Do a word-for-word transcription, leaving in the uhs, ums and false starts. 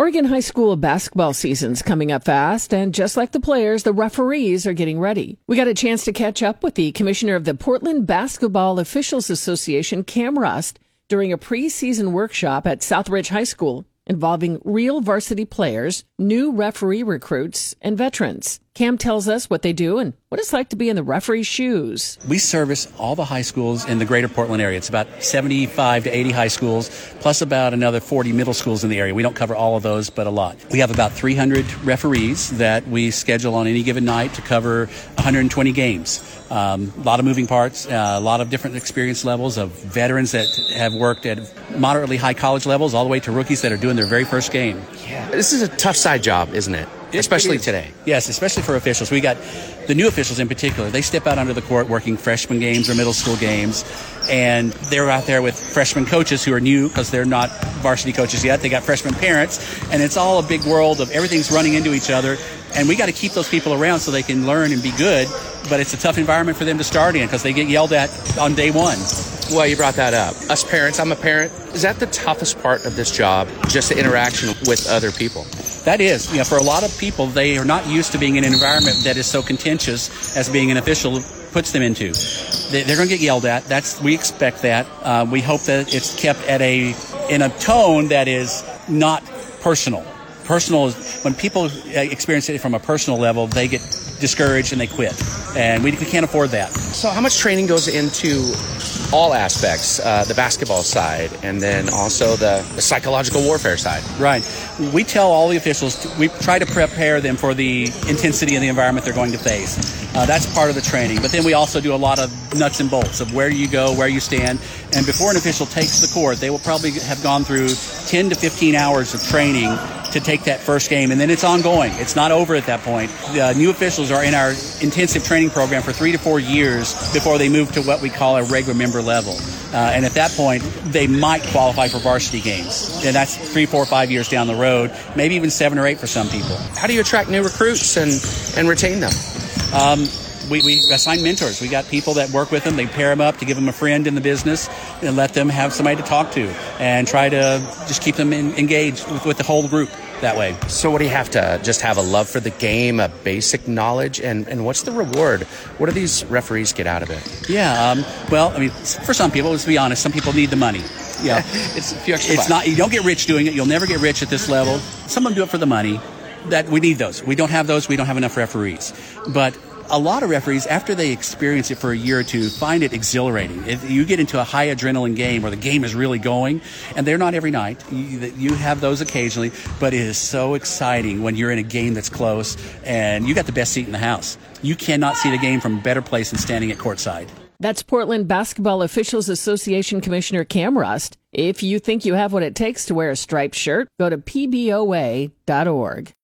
Oregon high school basketball season's coming up fast, and just like the players, the referees are getting ready. We got a chance to catch up with the commissioner of the Portland Basketball Officials Association, Cam Rust, during a preseason workshop at Southridge High School involving real varsity players, new referee recruits, and veterans. Cam tells us what they do and what it's like to be in the referee's shoes. We service all the high schools in the greater Portland area. It's about seventy-five to eighty high schools, plus about another forty middle schools in the area. We don't cover all of those, but a lot. We have about three hundred referees that we schedule on any given night to cover one hundred twenty games. Um, a lot of moving parts, uh, a lot of different experience levels of veterans that have worked at moderately high college levels all the way to rookies that are doing their very first game. Yeah, this is a tough side job, isn't it? Especially today. Yes, especially for officials. We got the new officials in particular. They step out under the court working freshman games or middle school games, and they're out there with freshman coaches who are new because they're not varsity coaches yet. They got freshman parents, and it's all a big world of everything's running into each other, and we got to keep those people around so they can learn and be good, but it's a tough environment for them to start in because they get yelled at on day one. Well, you brought that up. Us parents, I'm a parent. Is that the toughest part of this job, just the interaction with other people? That is. You know, for a lot of people, they are not used to being in an environment that is so contentious as being an official puts them into. They're going to get yelled at. That's we expect that. Uh, we hope that it's kept at a in a tone that is not personal. Personal is when people experience it from a personal level, they get discouraged and they quit. And we, we can't afford that. So how much training goes into all aspects, uh, the basketball side, and then also the, the psychological warfare side? Right. We tell all the officials, to, we try to prepare them for the intensity of the environment they're going to face. Uh, that's part of the training. But then we also do a lot of nuts and bolts of where you go, where you stand. And before an official takes the court, they will probably have gone through ten to fifteen hours of training to take that first game, and then it's ongoing. It's not over at that point. The new officials are in our intensive training program for three to four years before they move to what we call a regular member level. Uh, and at that point, they might qualify for varsity games. And that's three, four, five years down the road, maybe even seven or eight for some people. How do you attract new recruits and, and retain them? Um, We, we assign mentors. We got people that work with them. They pair them up to give them a friend in the business and let them have somebody to talk to and try to just keep them in, engaged with, with the whole group that way. So what do you have to just have a love for the game, a basic knowledge, and, and what's the reward? What do these referees get out of it? Yeah, um, well, I mean, for some people, let's be honest, some people need the money. Yeah, it's a few extra bucks. It's not, you don't get rich doing it. You'll never get rich at this level. Some of them do it for the money. That we need those. We don't have those. We don't have enough referees. But a lot of referees, after they experience it for a year or two, find it exhilarating. If you get into a high adrenaline game where the game is really going, and they're not every night. You, you have those occasionally, but it is so exciting when you're in a game that's close and you got the best seat in the house. You cannot see the game from a better place than standing at courtside. That's Portland Basketball Officials Association Commissioner Cam Rust. If you think you have what it takes to wear a striped shirt, go to p b o a dot org.